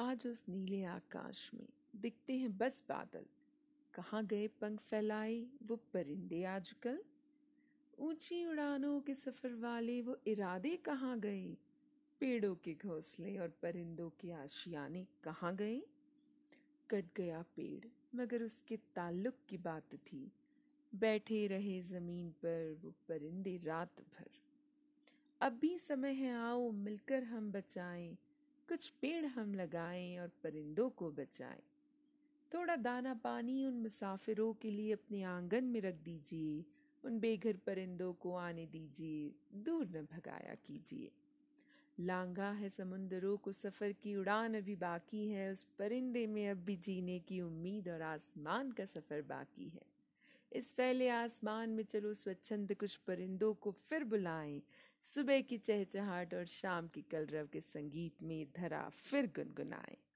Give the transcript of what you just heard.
आज उस नीले आकाश में दिखते हैं बस बादल। कहाँ गए पंख फैलाए वो परिंदे आजकल? ऊंची उड़ानों के सफर वाले वो इरादे कहाँ गए? पेड़ों के घोंसले और परिंदों के आशियाने कहाँ गए? कट गया पेड़ मगर उसके ताल्लुक की बात थी। बैठे रहे जमीन पर वो परिंदे रात भर। अब भी समय है, आओ मिलकर हम बचाएं, कुछ पेड़ हम लगाएं और परिंदों को बचाएं। थोड़ा दाना पानी उन मुसाफिरों के लिए अपने आंगन में रख दीजिए। उन बेघर परिंदों को आने दीजिए, दूर न भगाया कीजिए। लांगा है समुंदरों को सफ़र की उड़ान अभी बाकी है। उस परिंदे में अब भी जीने की उम्मीद और आसमान का सफ़र बाकी है। इस फैले आसमान में चलो स्वच्छंद कुछ परिंदों को फिर बुलाएं। सुबह की चहचहाट और शाम की कलरव के संगीत में धरा फिर गुनगुनाएं।